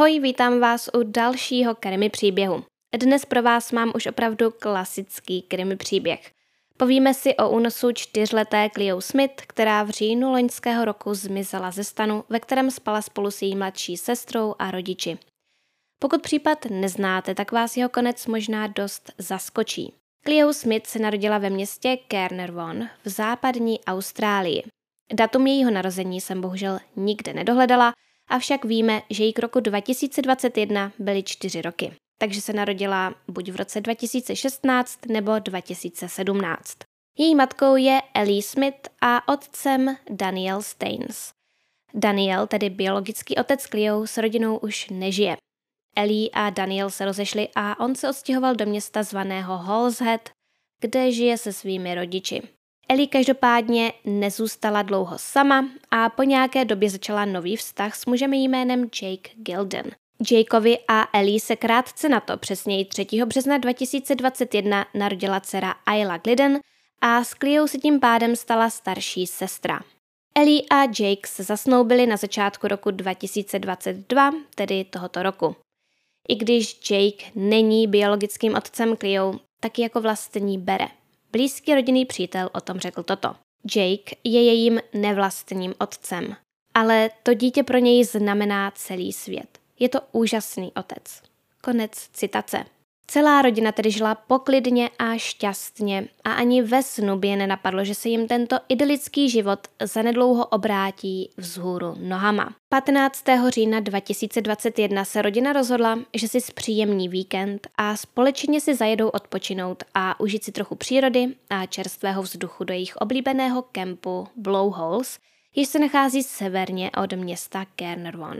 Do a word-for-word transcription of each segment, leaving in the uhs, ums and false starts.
Ahoj, vítám vás u dalšího Krimi příběhu. Dnes pro vás mám už opravdu klasický krimi příběh. Povíme si o únosu čtyřleté Cleo Smith, která v říjnu loňského roku zmizela ze stanu, ve kterém spala spolu s její mladší sestrou a rodiči. Pokud případ neznáte, tak vás jeho konec možná dost zaskočí. Cleo Smith se narodila ve městě Carnarvon v západní Austrálii. Datum jejího narození jsem bohužel nikde nedohledala, avšak víme, že jí k roku dva tisíce dvacet jedna byly čtyři roky, takže se narodila buď v roce dva tisíce šestnáct nebo dva tisíce sedmnáct. Její matkou je Ellie Smith a otcem Daniel Staines. Daniel, tedy biologický otec Cleo, s rodinou už nežije. Ellie a Daniel se rozešli a on se odstěhoval do města zvaného Halshead, kde žije se svými rodiči. Ellie každopádně nezůstala dlouho sama a po nějaké době začala nový vztah s mužem jménem Jake Gilden. Jakeovi a Ellie se krátce na to, přesněji třetího března dva tisíce dvacet jedna, narodila dcera Ayla Glidden a s Cleo se tím pádem stala starší sestra. Ellie a Jake se zasnoubili na začátku roku dva tisíce dvacet dva, tedy tohoto roku. I když Jake není biologickým otcem Cleo, tak jako vlastní bere. Blízký rodinný přítel o tom řekl toto. Jake je jejím nevlastním otcem, ale to dítě pro něj znamená celý svět. Je to úžasný otec. Konec citace. Celá rodina tedy žila poklidně a šťastně a ani ve snu by je nenapadlo, že se jim tento idylický život zanedlouho obrátí vzhůru nohama. patnáctého října dva tisíce dvacet jedna se rodina rozhodla, že si zpříjemní víkend a společně si zajedou odpočinout a užít si trochu přírody a čerstvého vzduchu do jejich oblíbeného kempu Blowholes, jež se nachází severně od města Kernerwon.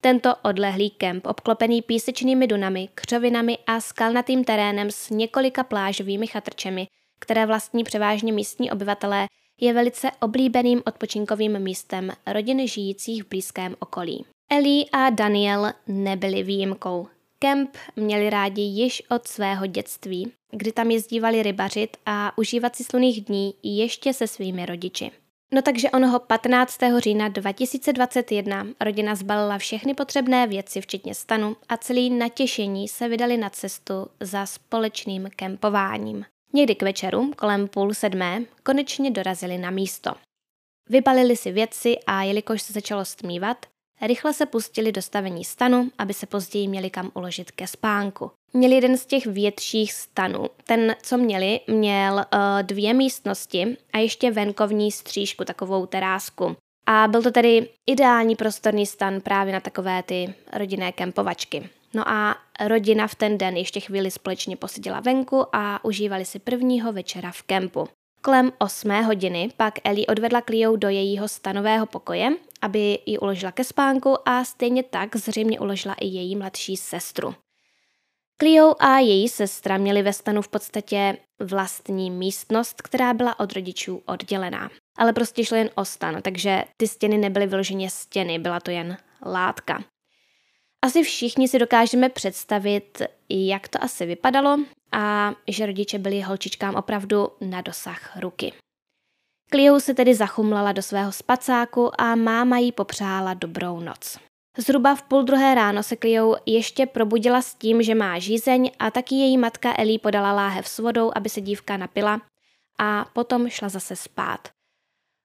Tento odlehlý kemp, obklopený písečnými dunami, křovinami a skalnatým terénem s několika plážovými chatrčemi, které vlastní převážně místní obyvatelé, je velice oblíbeným odpočinkovým místem rodin žijících v blízkém okolí. Ellie a Daniel nebyli výjimkou. Kemp měli rádi již od svého dětství, kdy tam jezdívali rybařit a užívat si slunných dní ještě se svými rodiči. No takže onoho patnáctého října dva tisíce dvacet jedna rodina zbalila všechny potřebné věci, včetně stanu, a celý natěšení se vydali na cestu za společným kempováním. Někdy k večeru, kolem půl sedmé, konečně dorazili na místo. Vybalili si věci a jelikož se začalo stmívat, rychle se pustili do stavení stanu, aby se později měli kam uložit ke spánku. Měli jeden z těch větších stanů. Ten, co měli, měl uh, dvě místnosti a ještě venkovní stříšku, takovou terásku. A byl to tedy ideální prostorný stan právě na takové ty rodinné kempovačky. No a rodina v ten den ještě chvíli společně poseděla venku a užívali si prvního večera v kempu. Kolem osmé hodiny pak Ellie odvedla Cleo do jejího stanového pokoje, aby ji uložila ke spánku a stejně tak zřejmě uložila i její mladší sestru. Cleo a její sestra měly ve stanu v podstatě vlastní místnost, která byla od rodičů oddělená. Ale prostě šlo jen o stan, takže ty stěny nebyly vyloženě stěny, byla to jen látka. Asi všichni si dokážeme představit, jak to asi vypadalo a že rodiče byli holčičkám opravdu na dosah ruky. Cleo se tedy zachumlala do svého spacáku a máma jí popřála dobrou noc. Zhruba v půl druhé ráno se Cleo ještě probudila s tím, že má žízeň a taky její matka Ellie podala láhev s vodou, aby se dívka napila a potom šla zase spát.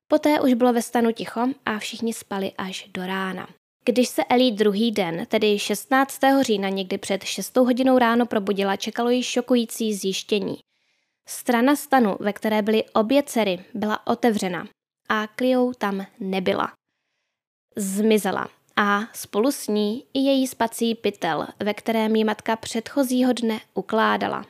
Poté už bylo ve stanu ticho a všichni spali až do rána. Když se Ellie druhý den, tedy šestnáctého října někdy před šestou hodinou ráno probudila, čekalo ji šokující zjištění. Strana stanu, ve které byly obě dcery, byla otevřena a Cleo tam nebyla. Zmizela. A spolu s ní i její spací pytel, ve kterém ji matka předchozího dne ukládala.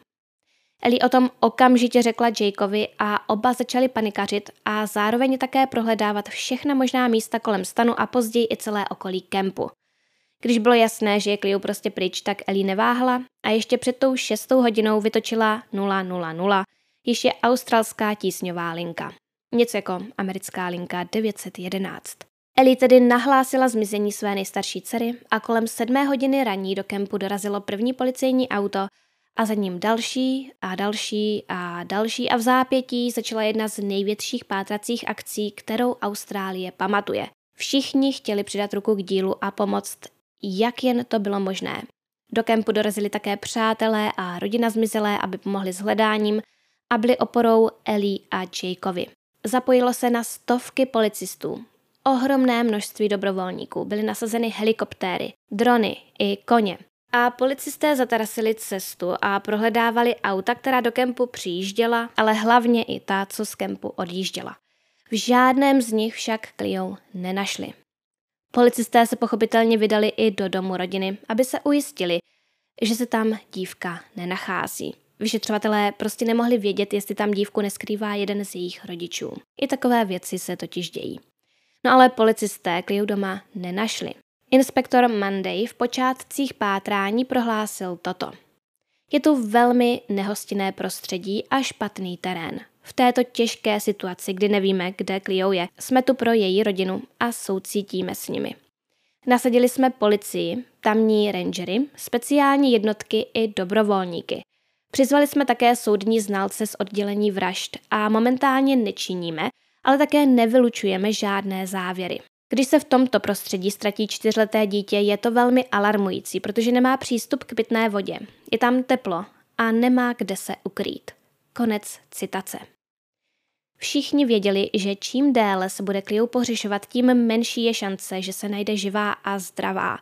Ellie o tom okamžitě řekla Jakeovi a oba začali panikařit a zároveň také prohledávat všechna možná místa kolem stanu a později i celé okolí kempu. Když bylo jasné, že je Cleo prostě pryč, tak Ellie neváhala a ještě před tou šestou hodinou vytočila nula nula nula, již je australská tísňová linka. Něco jako americká linka devět set jedenáct. Ellie tedy nahlásila zmizení své nejstarší dcery a kolem sedmé hodiny ranní do kempu dorazilo první policejní auto a za ním další a další a další a v zápětí začala jedna z největších pátracích akcí, kterou Austrálie pamatuje. Všichni chtěli přidat ruku k dílu a pomoct jak jen to bylo možné. Do kempu dorazili také přátelé a rodina zmizelé, aby pomohli s hledáním a byli oporou Ellie a Jakeovi. Zapojilo se na stovky policistů. Ohromné množství dobrovolníků, byly nasazeny helikoptéry, drony i koně. A policisté zatarasili cestu a prohledávali auta, která do kempu přijížděla, ale hlavně i ta, co z kempu odjížděla. V žádném z nich však Cleo nenašli. Policisté se pochopitelně vydali i do domu rodiny, aby se ujistili, že se tam dívka nenachází. Vyšetřovatelé prostě nemohli vědět, jestli tam dívku neskrývá jeden z jejich rodičů. I takové věci se totiž dějí. No ale policisté Cleo doma nenašli. Inspektor Monday v počátcích pátrání prohlásil toto. Je tu velmi nehostinné prostředí a špatný terén. V této těžké situaci, kdy nevíme, kde Cleo je, jsme tu pro její rodinu a soucítíme s nimi. Nasadili jsme policii, tamní rangery, speciální jednotky i dobrovolníky. Přizvali jsme také soudní znalce z oddělení vražd a momentálně nečiníme, ale také nevylučujeme žádné závěry. Když se v tomto prostředí ztratí čtyřleté dítě, je to velmi alarmující, protože nemá přístup k pitné vodě. Je tam teplo a nemá kde se ukrýt. Konec citace. Všichni věděli, že čím déle se bude Cleo pohřešovat, tím menší je šance, že se najde živá a zdravá.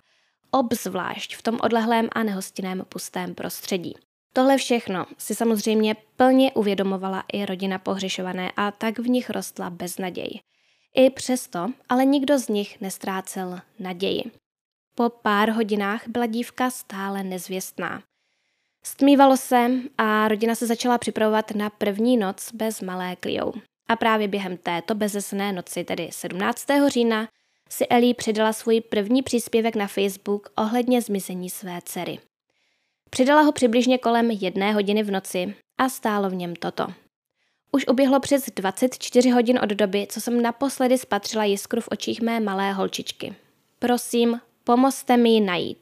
Obzvlášť v tom odlehlém a nehostinném pustém prostředí. Tohle všechno si samozřejmě plně uvědomovala i rodina pohřešované a tak v nich rostla beznaděj. I přesto, ale nikdo z nich nestrácel naději. Po pár hodinách byla dívka stále nezvěstná. Stmívalo se a rodina se začala připravovat na první noc bez malé Cleo. A právě během této bezesné noci, tedy sedmnáctého října, si Ellie přidala svůj první příspěvek na Facebook ohledně zmizení své dcery. Přidala ho přibližně kolem jedné hodiny v noci a stálo v něm toto. Už uběhlo přes dvacet čtyři hodin od doby, co jsem naposledy spatřila jiskru v očích mé malé holčičky. Prosím, pomozte mi ji najít.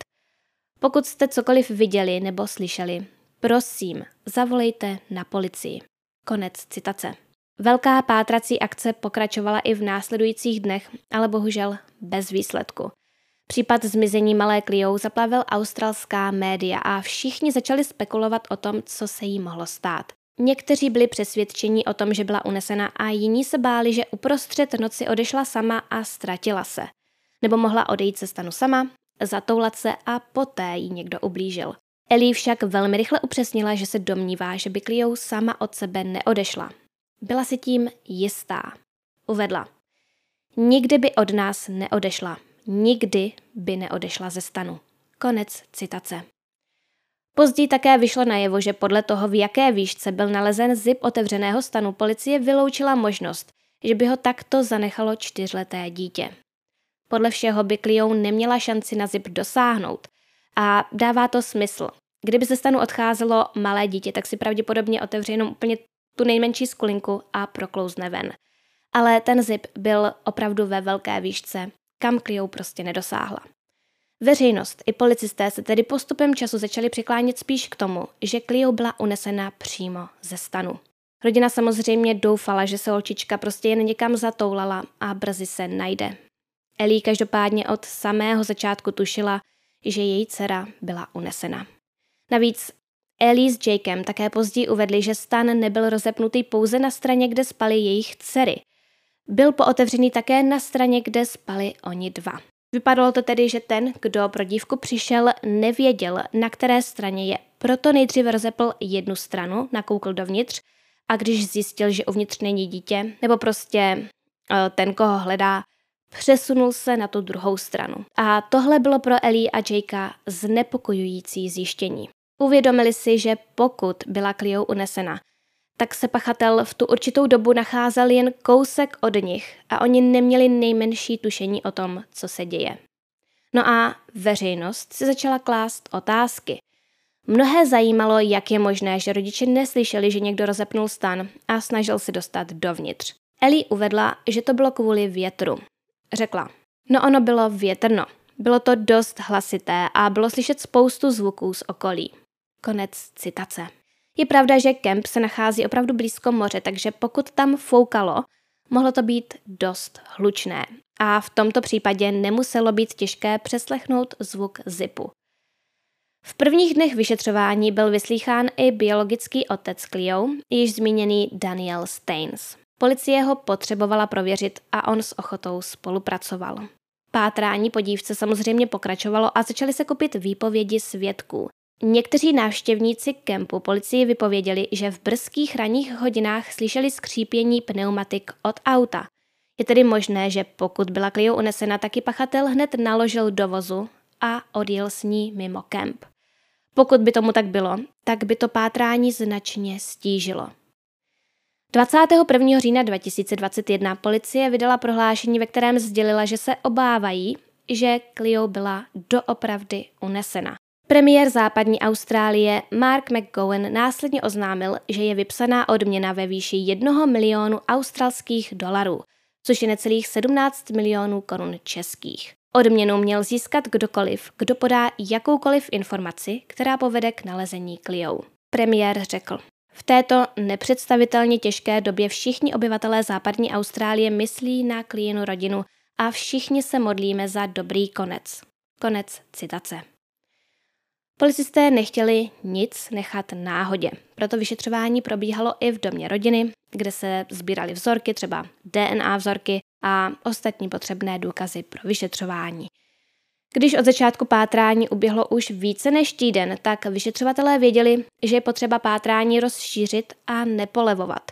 Pokud jste cokoliv viděli nebo slyšeli, prosím, zavolejte na policii. Konec citace. Velká pátrací akce pokračovala i v následujících dnech, ale bohužel bez výsledku. Případ zmizení malé Cleo zaplavil australská média a všichni začali spekulovat o tom, co se jí mohlo stát. Někteří byli přesvědčeni o tom, že byla unesena a jiní se báli, že uprostřed noci odešla sama a ztratila se. Nebo mohla odejít ze stanu sama, zatoulat se a poté jí někdo ublížil. Ellie však velmi rychle upřesnila, že se domnívá, že by Cleo sama od sebe neodešla. Byla si tím jistá. Uvedla. Nikdy by od nás neodešla. Nikdy by neodešla ze stanu. Konec citace. Později také vyšlo najevo, že podle toho, v jaké výšce byl nalezen zip otevřeného stanu, policie vyloučila možnost, že by ho takto zanechalo čtyřleté dítě. Podle všeho by Cleo neměla šanci na zip dosáhnout. A dává to smysl. Kdyby ze stanu odcházelo malé dítě, tak si pravděpodobně otevře jenom úplně tu nejmenší skulinku a proklouzne ven. Ale ten zip byl opravdu ve velké výšce, kam Cleo prostě nedosáhla. Veřejnost i policisté se tedy postupem času začali přiklánět spíš k tomu, že Cleo byla unesena přímo ze stanu. Rodina samozřejmě doufala, že se holčička prostě jen někam zatoulala a brzy se najde. Ellie každopádně od samého začátku tušila, že její dcera byla unesena. Navíc Ellie s Jakem také později uvedli, že stan nebyl rozepnutý pouze na straně, kde spaly jejich dcery. Byl pootevřený také na straně, kde spali oni dva. Vypadalo to tedy, že ten, kdo pro dívku přišel, nevěděl, na které straně je. Proto nejdříve rozepl jednu stranu, nakoukl dovnitř a když zjistil, že uvnitř není dítě, nebo prostě ten, koho hledá, přesunul se na tu druhou stranu. A tohle bylo pro Ellie a Jakea znepokojující zjištění. Uvědomili si, že pokud byla Cleo unesena, tak se pachatel v tu určitou dobu nacházel jen kousek od nich a oni neměli nejmenší tušení o tom, co se děje. No a veřejnost si začala klást otázky. Mnohé zajímalo, jak je možné, že rodiče neslyšeli, že někdo rozepnul stan a snažil se dostat dovnitř. Ellie uvedla, že to bylo kvůli větru. Řekla, no ono bylo větrno, bylo to dost hlasité a bylo slyšet spoustu zvuků z okolí. Konec citace. Je pravda, že kemp se nachází opravdu blízko moře, takže pokud tam foukalo, mohlo to být dost hlučné. a v tomto případě nemuselo být těžké přeslechnout zvuk zipu. V prvních dnech vyšetřování byl vyslýchán i biologický otec Cleo, již zmíněný Daniel Staines. Policie ho potřebovala prověřit a on s ochotou spolupracoval. Pátrání po dívce samozřejmě pokračovalo a začaly se kopit výpovědi svědků. Někteří návštěvníci kempu policii vypověděli, že v brzkých ranních hodinách slyšeli skřípění pneumatik od auta. Je tedy možné, že pokud byla Cleo unesena, tak ji pachatel hned naložil do vozu a odjel s ní mimo kemp. Pokud by tomu tak bylo, tak by to pátrání značně stížilo. dvacátého prvního října dva tisíce dvacet jedna policie vydala prohlášení, ve kterém sdělila, že se obávají, že Cleo byla doopravdy unesena. Premiér západní Austrálie Mark McGowan následně oznámil, že je vypsaná odměna ve výši jednoho milionu australských dolarů, což je necelých sedmnáct milionů korun českých. Odměnu měl získat kdokoliv, kdo podá jakoukoliv informaci, která povede k nalezení Cleo. Premiér řekl: v této nepředstavitelně těžké době všichni obyvatelé západní Austrálie myslí na Cleovu rodinu a všichni se modlíme za dobrý konec. Konec citace. Policisté nechtěli nic nechat náhodě, proto vyšetřování probíhalo i v domě rodiny, kde se sbíraly vzorky, třeba D N A vzorky a ostatní potřebné důkazy pro vyšetřování. Když od začátku pátrání uběhlo už více než týden, tak vyšetřovatelé věděli, že je potřeba pátrání rozšířit a nepolevovat.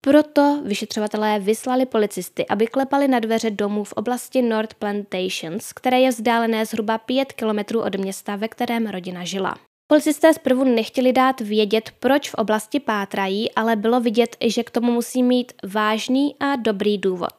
Proto vyšetřovatelé vyslali policisty, aby klepali na dveře domů v oblasti North Plantations, které je vzdálené zhruba pět kilometrů od města, ve kterém rodina žila. Policisté zprvu nechtěli dát vědět, proč v oblasti pátrají, ale bylo vidět, že k tomu musí mít vážný a dobrý důvod.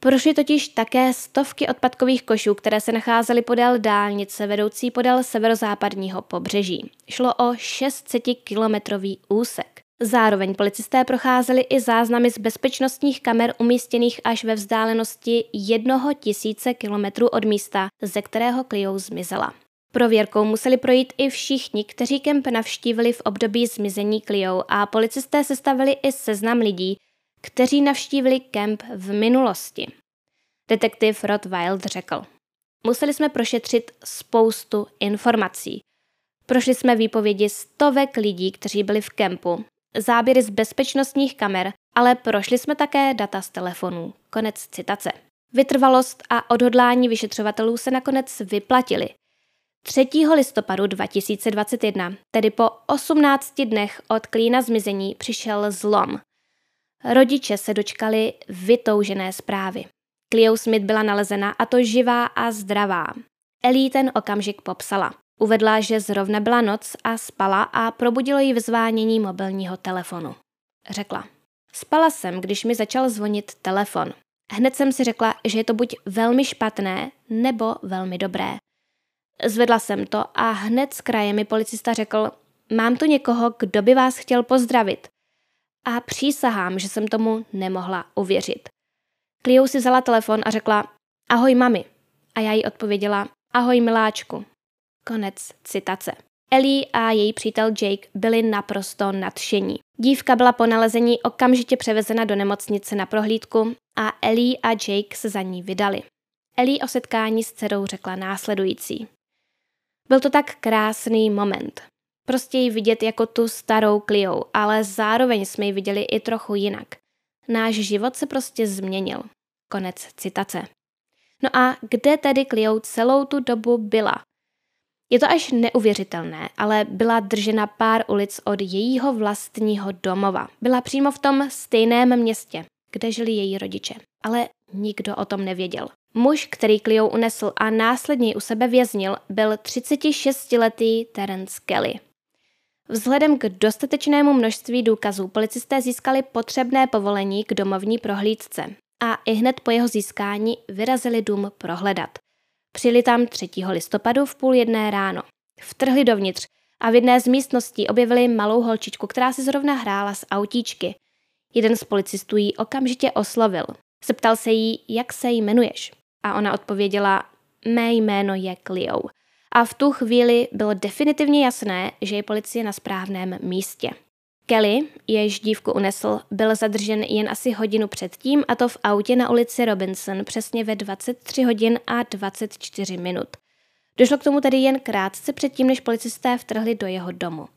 Prošly totiž také stovky odpadkových košů, které se nacházely podél dálnice vedoucí podél severozápadního pobřeží. Šlo o šestikilometrový úsek. Zároveň policisté procházeli i záznamy z bezpečnostních kamer umístěných až ve vzdálenosti jednoho tisíce kilometrů od místa, ze kterého Cleo zmizela. Prověrkou museli projít i všichni, kteří kemp navštívili v období zmizení Cleo, a policisté sestavili i seznam lidí, kteří navštívili kemp v minulosti. Detektiv Rod Wilde řekl: museli jsme prošetřit spoustu informací. Prošli jsme výpovědi stovek lidí, kteří byli v kempu, záběry z bezpečnostních kamer, ale prošli jsme také data z telefonů. Konec citace. Vytrvalost a odhodlání vyšetřovatelů se nakonec vyplatily. třetího listopadu dva tisíce dvacet jedna, tedy po osmnácti dnech od Cleona zmizení, přišel zlom. Rodiče se dočkali vytoužené zprávy. Cleo Smith byla nalezena, a to živá a zdravá. Ellie ten okamžik popsala. Uvedla, že zrovna byla noc a spala a probudilo ji vyzvánění mobilního telefonu. Řekla: spala jsem, když mi začal zvonit telefon. Hned jsem si řekla, že je to buď velmi špatné, nebo velmi dobré. Zvedla jsem to a hned z kraje mi policista řekl: mám tu někoho, kdo by vás chtěl pozdravit. A přísahám, že jsem tomu nemohla uvěřit. Cleo si vzala telefon a řekla: ahoj mami. A já jí odpověděla: ahoj miláčku. Konec citace. Ellie a její přítel Jake byli naprosto nadšení. Dívka byla po nalezení okamžitě převezena do nemocnice na prohlídku a Ellie a Jake se za ní vydali. Ellie o setkání s dcerou řekla následující: byl to tak krásný moment. Prostě ji vidět jako tu starou Cleo, ale zároveň jsme ji viděli i trochu jinak. Náš život se prostě změnil. Konec citace. No a kde tedy Cleo celou tu dobu byla? Je to až neuvěřitelné, ale byla držena pár ulic od jejího vlastního domova. Byla přímo v tom stejném městě, kde žili její rodiče, ale nikdo o tom nevěděl. Muž, který Cleo unesl a následně u sebe věznil, byl třicetišestiletý Terence Kelly. Vzhledem k dostatečnému množství důkazů policisté získali potřebné povolení k domovní prohlídce a ihned po jeho získání vyrazili dům prohledat. Přijeli tam třetího listopadu v půl jedné ráno. Vtrhli dovnitř a v jedné z místností objevili malou holčičku, která si zrovna hrála s autíčky. Jeden z policistů ji okamžitě oslovil. Zeptal se jí, jak se jmenuješ. A ona odpověděla: mé jméno je Cleo. A v tu chvíli bylo definitivně jasné, že je policie na správném místě. Kelly, jež dívku unesl, byl zadržen jen asi hodinu předtím, a to v autě na ulici Robinson přesně ve dvacet tři hodin a dvacet čtyři minut. Došlo k tomu tedy jen krátce předtím, než policisté vtrhli do jeho domu.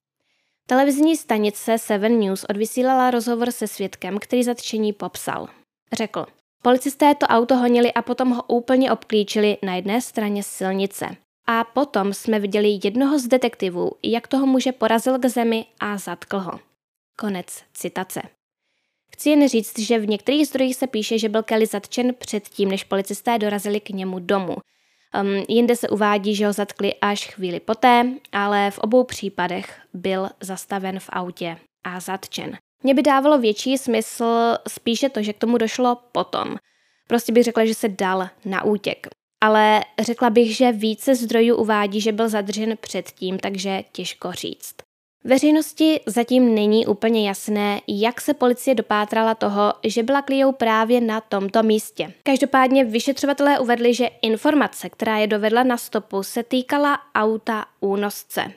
Televizní stanice Seven News odvysílala rozhovor se svědkem, který zatčení popsal. Řekl: policisté to auto honili a potom ho úplně obklíčili na jedné straně silnice. A potom jsme viděli jednoho z detektivů, jak toho muže porazil k zemi a zatkl ho. Konec citace. Chci jen říct, že v některých zdrojích se píše, že byl Kelly zatčen předtím, než policisté dorazili k němu domů. Um, jinde se uvádí, že ho zatkli až chvíli poté, ale v obou případech byl zastaven v autě a zatčen. Mně by dávalo větší smysl spíše to, že k tomu došlo potom. Prostě bych řekla, že se dal na útěk. Ale řekla bych, že více zdrojů uvádí, že byl zadržen předtím, takže těžko říct. Veřejnosti zatím není úplně jasné, jak se policie dopátrala toho, že byla Cleo právě na tomto místě. Každopádně vyšetřovatelé uvedli, že informace, která je dovedla na stopu, se týkala auta únosce.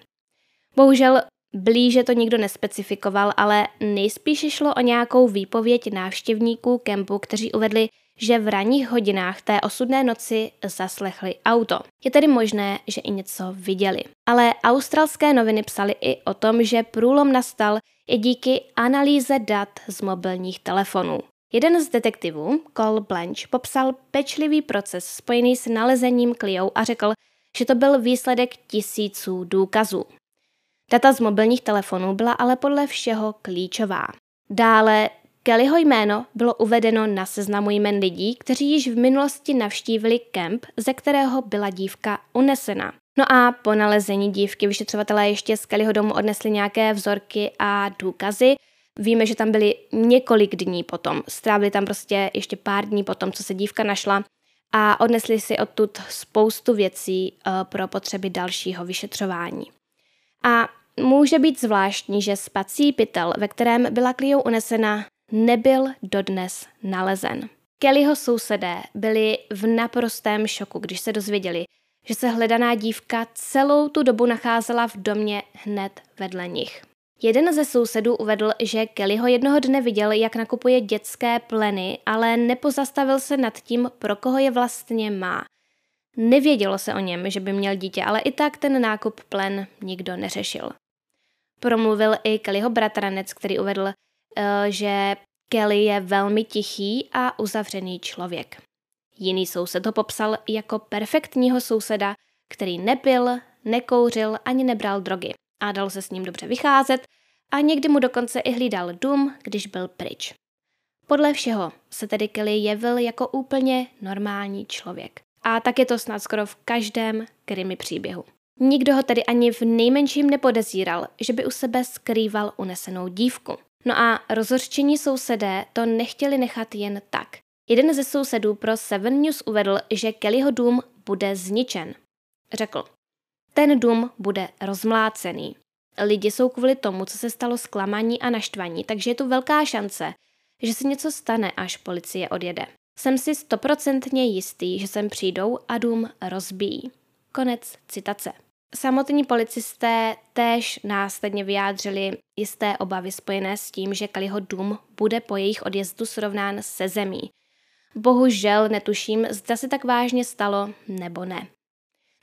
Bohužel blíže to nikdo nespecifikoval, ale nejspíše šlo o nějakou výpověď návštěvníků kempu, kteří uvedli, že v ranních hodinách té osudné noci zaslechli auto. Je tedy možné, že i něco viděli. Ale australské noviny psaly i o tom, že průlom nastal i díky analýze dat z mobilních telefonů. Jeden z detektivů, Cole Blanche, popsal pečlivý proces spojený s nalezením Cleo a řekl, že to byl výsledek tisíců důkazů. Data z mobilních telefonů byla ale podle všeho klíčová. Dále Kellyho jméno bylo uvedeno na seznamu jmen lidí, kteří již v minulosti navštívili kemp, ze kterého byla dívka unesena. No a po nalezení dívky vyšetřovatelé ještě z Kellyho domu odnesli nějaké vzorky a důkazy. Víme, že tam byli několik dní potom. Strávili tam prostě ještě pár dní potom, co se dívka našla, a odnesli si odtud spoustu věcí pro potřeby dalšího vyšetřování. A může být zvláštní, že spací pytel, ve kterém byla Cleo unesena, nebyl dodnes nalezen. Kellyho sousedé byli v naprostém šoku, když se dozvěděli, že se hledaná dívka celou tu dobu nacházela v domě hned vedle nich. Jeden ze sousedů uvedl, že Kellyho jednoho dne viděl, jak nakupuje dětské pleny, ale nepozastavil se nad tím, pro koho je vlastně má. Nevědělo se o něm, že by měl dítě, ale i tak ten nákup plen nikdo neřešil. Promluvil i Kellyho bratranec, který uvedl, že Kelly je velmi tichý a uzavřený člověk. Jiný soused ho popsal jako perfektního souseda, který nepil, nekouřil ani nebral drogy a dalo se s ním dobře vycházet a někdy mu dokonce i hlídal dům, když byl pryč. Podle všeho se tedy Kelly jevil jako úplně normální člověk. A tak je to snad skoro v každém krimi příběhu. Nikdo ho tedy ani v nejmenším nepodezíral, že by u sebe skrýval unesenou dívku. No a rozhořčení sousedé to nechtěli nechat jen tak. Jeden ze sousedů pro Seven News uvedl, že Kellyho dům bude zničen. Řekl: ten dům bude rozmlácený. Lidi jsou kvůli tomu, co se stalo, zklamaní a naštvaní, takže je tu velká šance, že se něco stane, až policie odjede. Jsem si stoprocentně jistý, že sem přijdou a dům rozbijí. Konec citace. Samotní policisté též následně vyjádřili jisté obavy spojené s tím, že Kellyho dům bude po jejich odjezdu srovnán se zemí. Bohužel netuším, zda se tak vážně stalo nebo ne.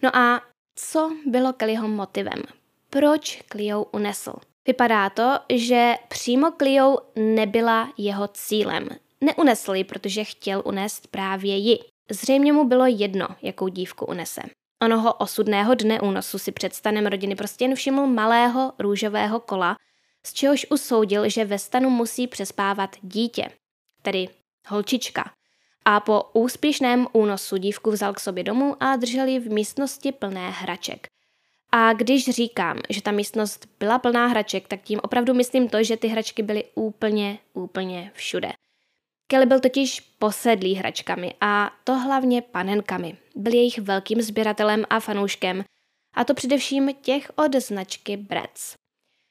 No a co bylo Kellyho motivem? Proč Cleo unesl? Vypadá to, že přímo Cleo nebyla jeho cílem. Neunesl ji, protože chtěl unést právě ji. Zřejmě mu bylo jedno, jakou dívku unese. Onoho osudného dne únosu si před stanem rodiny prostě jen všiml malého růžového kola, z čehož usoudil, že ve stanu musí přespávat dítě, tedy holčička. A po úspěšném únosu dívku vzal k sobě domů a držel ji v místnosti plné hraček. A když říkám, že ta místnost byla plná hraček, tak tím opravdu myslím to, že ty hračky byly úplně, úplně všude. Kelly byl totiž posedlý hračkami, a to hlavně panenkami. Byl jejich velkým sběratelem a fanouškem, a to především těch od značky Bratz.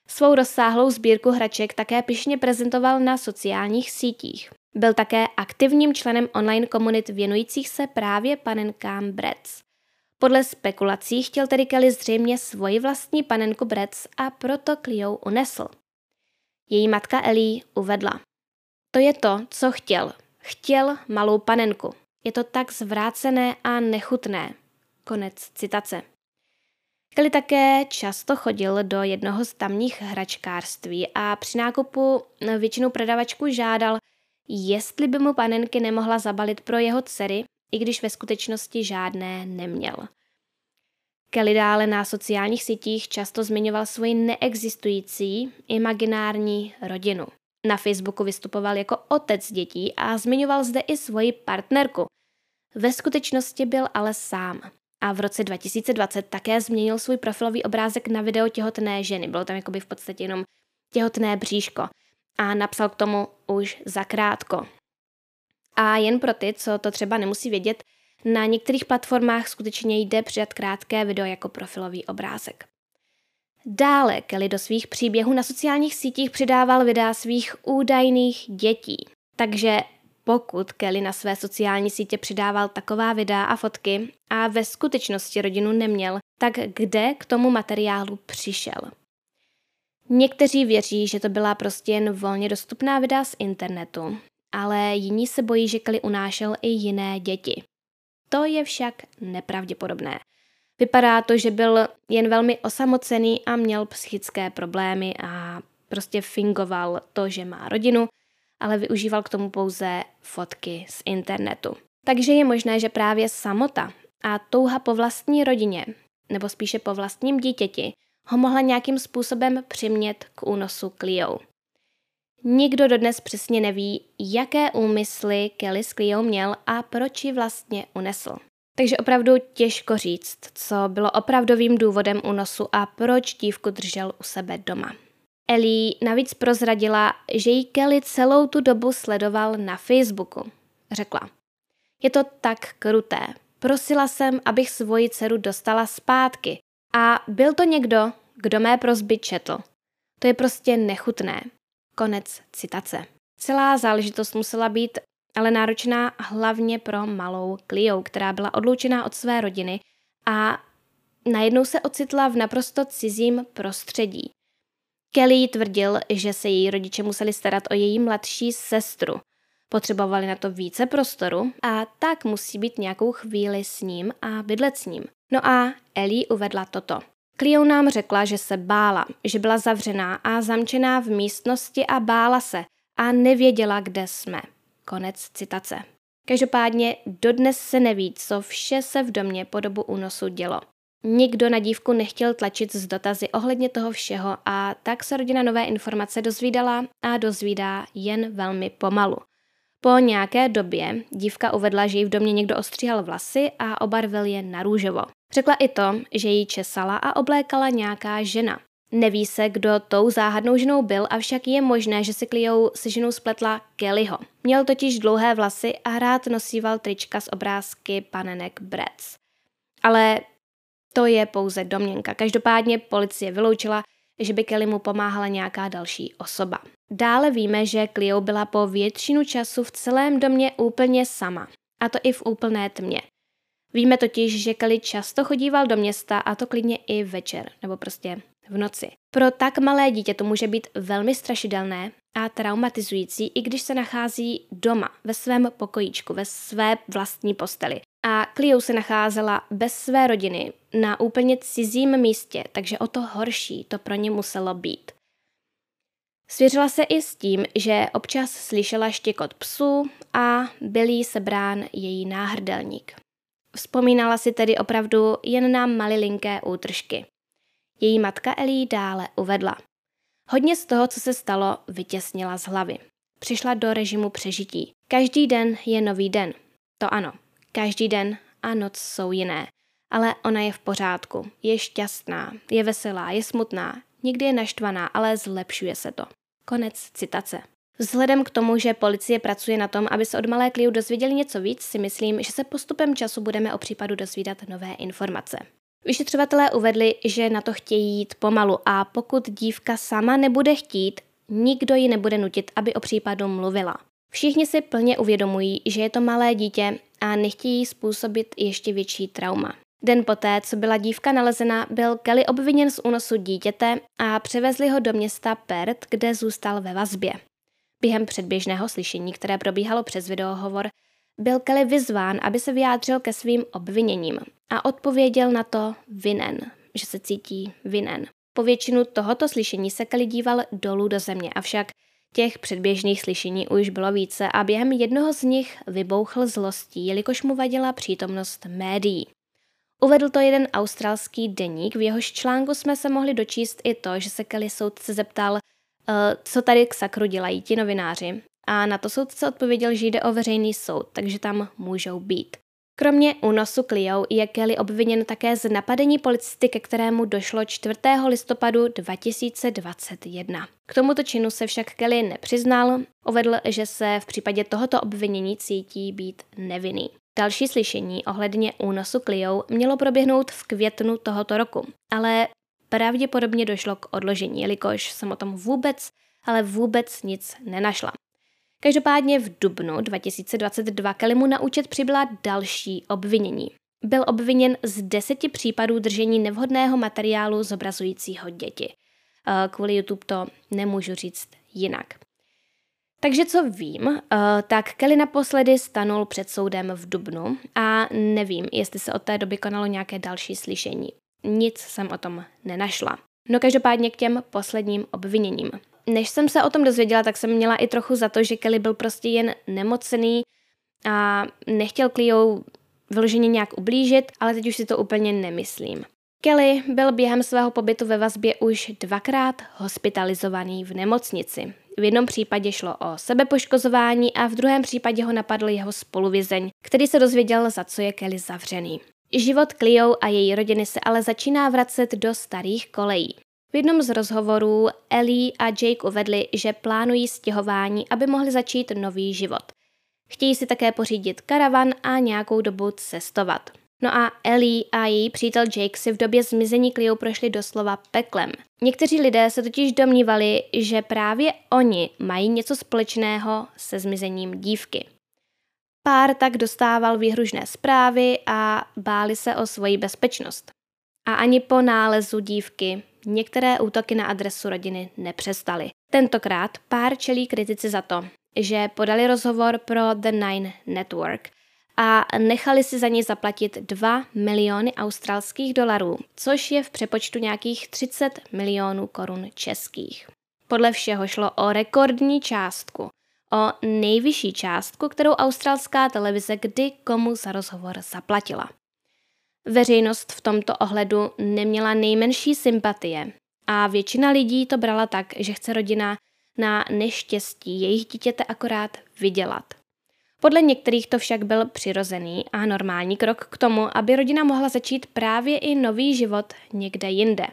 Svou rozsáhlou sbírku hraček také pyšně prezentoval na sociálních sítích. Byl také aktivním členem online komunit věnujících se právě panenkám Bratz. Podle spekulací chtěl tedy Kelly zřejmě svoji vlastní panenku Bratz, a proto Cleo unesl. její matka Ellie uvedla. To je to, co chtěl. Chtěl malou panenku. Je to tak zvrácené a nechutné. Konec citace. Kelly také často chodil do jednoho z tamních hračkářství a při nákupu většinou prodavačku žádal, jestli by mu panenky nemohla zabalit pro jeho dcery, i když ve skutečnosti žádné neměl. Kelly dále na sociálních sítích často zmiňoval svoji neexistující imaginární rodinu. Na Facebooku vystupoval jako otec dětí a zmiňoval zde i svoji partnerku. Ve skutečnosti byl ale sám. A v roce dva tisíce dvacet také změnil svůj profilový obrázek na video těhotné ženy. Bylo tam jakoby v podstatě jenom těhotné bříško. A napsal k tomu už zakrátko. A jen pro ty, co to třeba nemusí vědět, na některých platformách skutečně jde přidat krátké video jako profilový obrázek. Dále Kelly do svých příběhů na sociálních sítích přidával videa svých údajných dětí. Takže pokud Kelly na své sociální sítě přidával taková videa a fotky a ve skutečnosti rodinu neměl, tak kde k tomu materiálu přišel? Někteří věří, že to byla prostě jen volně dostupná videa z internetu, ale jiní se bojí, že Kelly unášel i jiné děti. To je však nepravděpodobné. Vypadá to, že byl jen velmi osamocený a měl psychické problémy a prostě fingoval to, že má rodinu, ale využíval k tomu pouze fotky z internetu. Takže je možné, že právě samota a touha po vlastní rodině, nebo spíše po vlastním dítěti, ho mohla nějakým způsobem přimět k únosu Cleo. Nikdo dodnes přesně neví, jaké úmysly Kelly s Cleo měl a proč ji vlastně unesl. Takže opravdu těžko říct, co bylo opravdovým důvodem únosu a proč dívku držel u sebe doma. Ellie navíc prozradila, že ji Kelly celou tu dobu sledoval na Facebooku. Řekla, je to tak kruté, prosila jsem, abych svoji dceru dostala zpátky a byl to někdo, kdo mé prosby četl. To je prostě nechutné. Konec citace. Celá záležitost musela být ale náročná hlavně pro malou Cleo, která byla odloučená od své rodiny a najednou se ocitla v naprosto cizím prostředí. Kelly tvrdil, že se její rodiče museli starat o její mladší sestru. Potřebovali na to více prostoru a tak musí být nějakou chvíli s ním a bydlet s ním. No a Ellie uvedla toto. Cleo nám řekla, že se bála, že byla zavřená a zamčená v místnosti a bála se a nevěděla, kde jsme. Konec citace. Každopádně dodnes se neví, co vše se v domě po dobu únosu dělo. Nikdo na dívku nechtěl tlačit s dotazy ohledně toho všeho a tak se rodina nové informace dozvídala a dozvídá jen velmi pomalu. Po nějaké době dívka uvedla, že jí v domě někdo ostříhal vlasy a obarvil je na růžovo. Řekla i to, že ji česala a oblékala nějaká žena. Neví se, kdo tou záhadnou ženou byl, avšak je možné, že se Cleo se ženou spletla Kellyho. Měl totiž dlouhé vlasy a rád nosíval trička s obrázky panenek Bratz. Ale to je pouze domněnka. Každopádně policie vyloučila, že by Kelly mu pomáhala nějaká další osoba. Dále víme, že Cleo byla po většinu času v celém domě úplně sama. A to i v úplné tmě. Víme totiž, že Kelly často chodíval do města a to klidně i večer, nebo prostě v noci. Pro tak malé dítě to může být velmi strašidelné a traumatizující, i když se nachází doma, ve svém pokojíčku, ve své vlastní posteli. A Cleo se nacházela bez své rodiny na úplně cizím místě, takže o to horší to pro ně muselo být. Svěřila se i s tím, že občas slyšela štěkot psů a byl jí sebrán její náhrdelník. Vzpomínala si tedy opravdu jen na malilinké útržky. Její matka Ellie dále uvedla. Hodně z toho, co se stalo, vytěsnila z hlavy. Přišla do režimu přežití. Každý den je nový den. To ano. Každý den a noc jsou jiné. Ale ona je v pořádku. Je šťastná, je veselá, je smutná. Někdy je naštvaná, ale zlepšuje se to. Konec citace. Vzhledem k tomu, že policie pracuje na tom, aby se od malé Cleo dozvěděli něco víc, si myslím, že se postupem času budeme o případu dozvídat nové informace. Vyšetřovatelé uvedli, že na to chtějí jít pomalu a pokud dívka sama nebude chtít, nikdo ji nebude nutit, aby o případu mluvila. Všichni si plně uvědomují, že je to malé dítě a nechtějí způsobit ještě větší trauma. Den poté, co byla dívka nalezena, byl Kelly obviněn z únosu dítěte a převezli ho do města Perth, kde zůstal ve vazbě. Během předběžného slyšení, které probíhalo přes videohovor, byl Kelly vyzván, aby se vyjádřil ke svým obviněním a odpověděl na to vinen, že se cítí vinen. Po většinu tohoto slyšení se Kelly díval dolů do země, avšak těch předběžných slyšení už bylo více a během jednoho z nich vybouchl zlostí, jelikož mu vadila přítomnost médií. Uvedl to jeden australský deník, v jehož článku jsme se mohli dočíst i to, že se Kelly soudce zeptal, co tady k sakru dělají ti novináři. A na to soudce odpověděl, že jde o veřejný soud, takže tam můžou být. Kromě únosu Cleo je Kelly obviněn také z napadení policisty, ke kterému došlo čtvrtého listopadu dva tisíce dvacet jedna. K tomuto činu se však Kelly nepřiznal, uvedl, že se v případě tohoto obvinění cítí být nevinný. Další slyšení ohledně únosu Cleo mělo proběhnout v květnu tohoto roku, ale pravděpodobně došlo k odložení, jelikož jsem o tom vůbec, ale vůbec nic nenašla. Každopádně v dubnu dva tisíce dvacet dva Kelly mu na účet přibyla další obvinění. Byl obviněn z deseti případů držení nevhodného materiálu zobrazujícího děti. Kvůli YouTube to nemůžu říct jinak. Takže co vím, tak Kelly naposledy stanul před soudem v dubnu a nevím, jestli se od té doby konalo nějaké další slyšení. Nic jsem o tom nenašla. No každopádně k těm posledním obviněním. Než jsem se o tom dozvěděla, tak jsem měla i trochu za to, že Kelly byl prostě jen nemocný a nechtěl Cleo vyloženě nějak ublížit, ale teď už si to úplně nemyslím. Kelly byl během svého pobytu ve vazbě už dvakrát hospitalizovaný v nemocnici. V jednom případě šlo o sebepoškozování a v druhém případě ho napadl jeho spoluvězeň, který se dozvěděl, za co je Kelly zavřený. Život Cleo a její rodiny se ale začíná vracet do starých kolejí. V jednom z rozhovorů Ellie a Jake uvedli, že plánují stěhování, aby mohli začít nový život. Chtějí si také pořídit karavan a nějakou dobu cestovat. No a Ellie a její přítel Jake si v době zmizení Cleo prošli doslova peklem. Někteří lidé se totiž domnívali, že právě oni mají něco společného se zmizením dívky. Pár tak dostával výhružné zprávy a báli se o svoji bezpečnost. A ani po nálezu dívky některé útoky na adresu rodiny nepřestaly. Tentokrát pár čelí kritici za to, že podali rozhovor pro The Nine Network a nechali si za něj zaplatit dva miliony australských dolarů, což je v přepočtu nějakých třicet milionů korun českých. Podle všeho šlo o rekordní částku, o nejvyšší částku, kterou australská televize kdy komu za rozhovor zaplatila. Veřejnost v tomto ohledu neměla nejmenší sympatie a většina lidí to brala tak, že chce rodina na neštěstí jejich dítěte akorát vydělat. Podle některých to však byl přirozený a normální krok k tomu, aby rodina mohla začít právě i nový život někde jinde.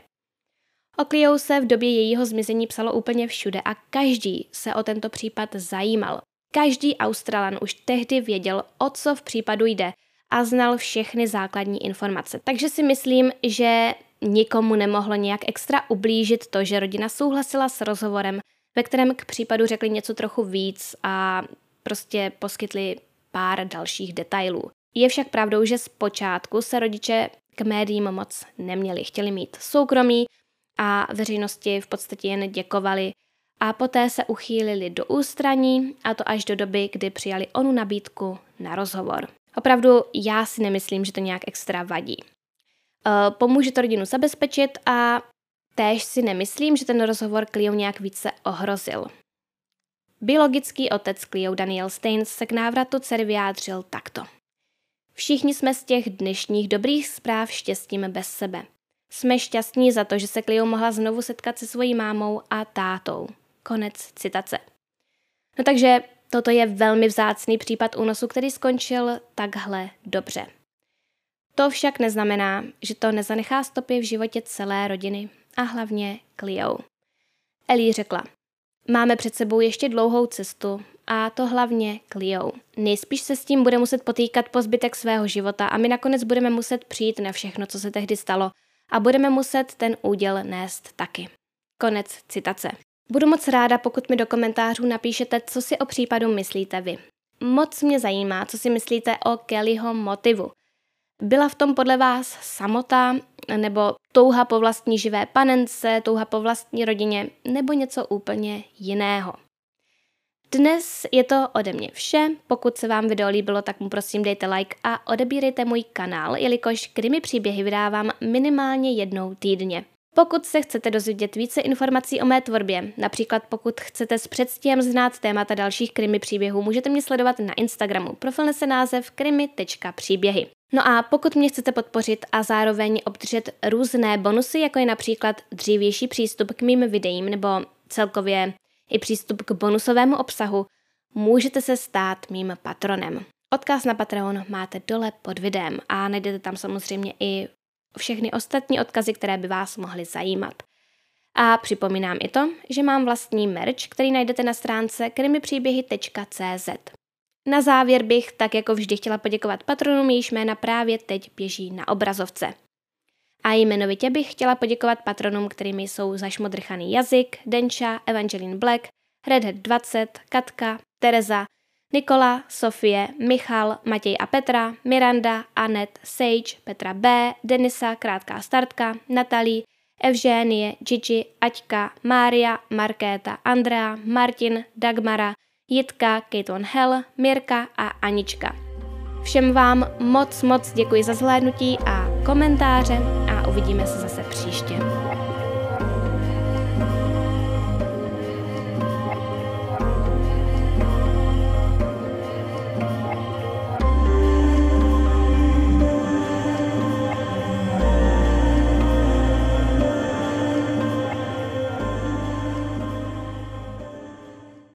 O Cleo se v době jejího zmizení psalo úplně všude a každý se o tento případ zajímal. Každý Australan už tehdy věděl, o co v případu jde, a znal všechny základní informace. Takže si myslím, že nikomu nemohlo nějak extra ublížit to, že rodina souhlasila s rozhovorem, ve kterém k případu řekli něco trochu víc a prostě poskytli pár dalších detailů. Je však pravdou, že zpočátku se rodiče k médiím moc neměli. Chtěli mít soukromí a veřejnosti v podstatě jen děkovali. A poté se uchýlili do ústraní, a to až do doby, kdy přijali onu nabídku na rozhovor. Opravdu já si nemyslím, že to nějak extra vadí. Pomůže to rodinu zabezpečit a též si nemyslím, že ten rozhovor Cleo nějak více ohrozil. Biologický otec Cleo Daniel Staines se k návratu dcery vyjádřil takto. Všichni jsme z těch dnešních dobrých zpráv štěstím bez sebe. Jsme šťastní za to, že se Cleo mohla znovu setkat se svojí mámou a tátou. Konec citace. No takže toto je velmi vzácný případ únosu, který skončil takhle dobře. To však neznamená, že to nezanechá stopy v životě celé rodiny a hlavně Cleo. Ellie řekla, máme před sebou ještě dlouhou cestu a to hlavně Cleo. Nejspíš se s tím bude muset potýkat po zbytek svého života a my nakonec budeme muset přijít na všechno, co se tehdy stalo a budeme muset ten úděl nést taky. Konec citace. Budu moc ráda, pokud mi do komentářů napíšete, co si o případu myslíte vy. Moc mě zajímá, co si myslíte o Kellyho motivu. Byla v tom podle vás samota, nebo touha po vlastní živé panence, touha po vlastní rodině, nebo něco úplně jiného? Dnes je to ode mě vše. Pokud se vám video líbilo, tak mu prosím dejte like a odebírejte můj kanál, jelikož Krimi příběhy vydávám minimálně jednou týdně. Pokud se chcete dozvědět více informací o mé tvorbě, například pokud chcete s předstihem znát témata dalších krimi příběhů, můžete mě sledovat na Instagramu. Profil nese název krimi tečka příběhy. No a pokud mě chcete podpořit a zároveň obdržet různé bonusy, jako je například dřívější přístup k mým videím nebo celkově i přístup k bonusovému obsahu, můžete se stát mým patronem. Odkaz na Patreon máte dole pod videem a najdete tam samozřejmě i všechny ostatní odkazy, které by vás mohly zajímat. A připomínám i to, že mám vlastní merch, který najdete na stránce krimi příběhy tečka cé zet. Na závěr bych tak jako vždy chtěla poděkovat patronům, jejíž jména právě teď běží na obrazovce. A jmenovitě bych chtěla poděkovat patronům, kterými jsou Zašmodrchaný jazyk, Denča, Evangeline Black, Redhead dvacet, Katka, Tereza, Nikola, Sofie, Michal, Matěj a Petra, Miranda, Anet, Sage, Petra B, Denisa, Krátká startka, Natalí, Evženie, Gigi, Aťka, Mária, Markéta, Andrea, Martin, Dagmara, Jitka, Katelyn Hell, Mirka a Anička. Všem vám moc, moc děkuji za zhlédnutí a komentáře a uvidíme se zase příště.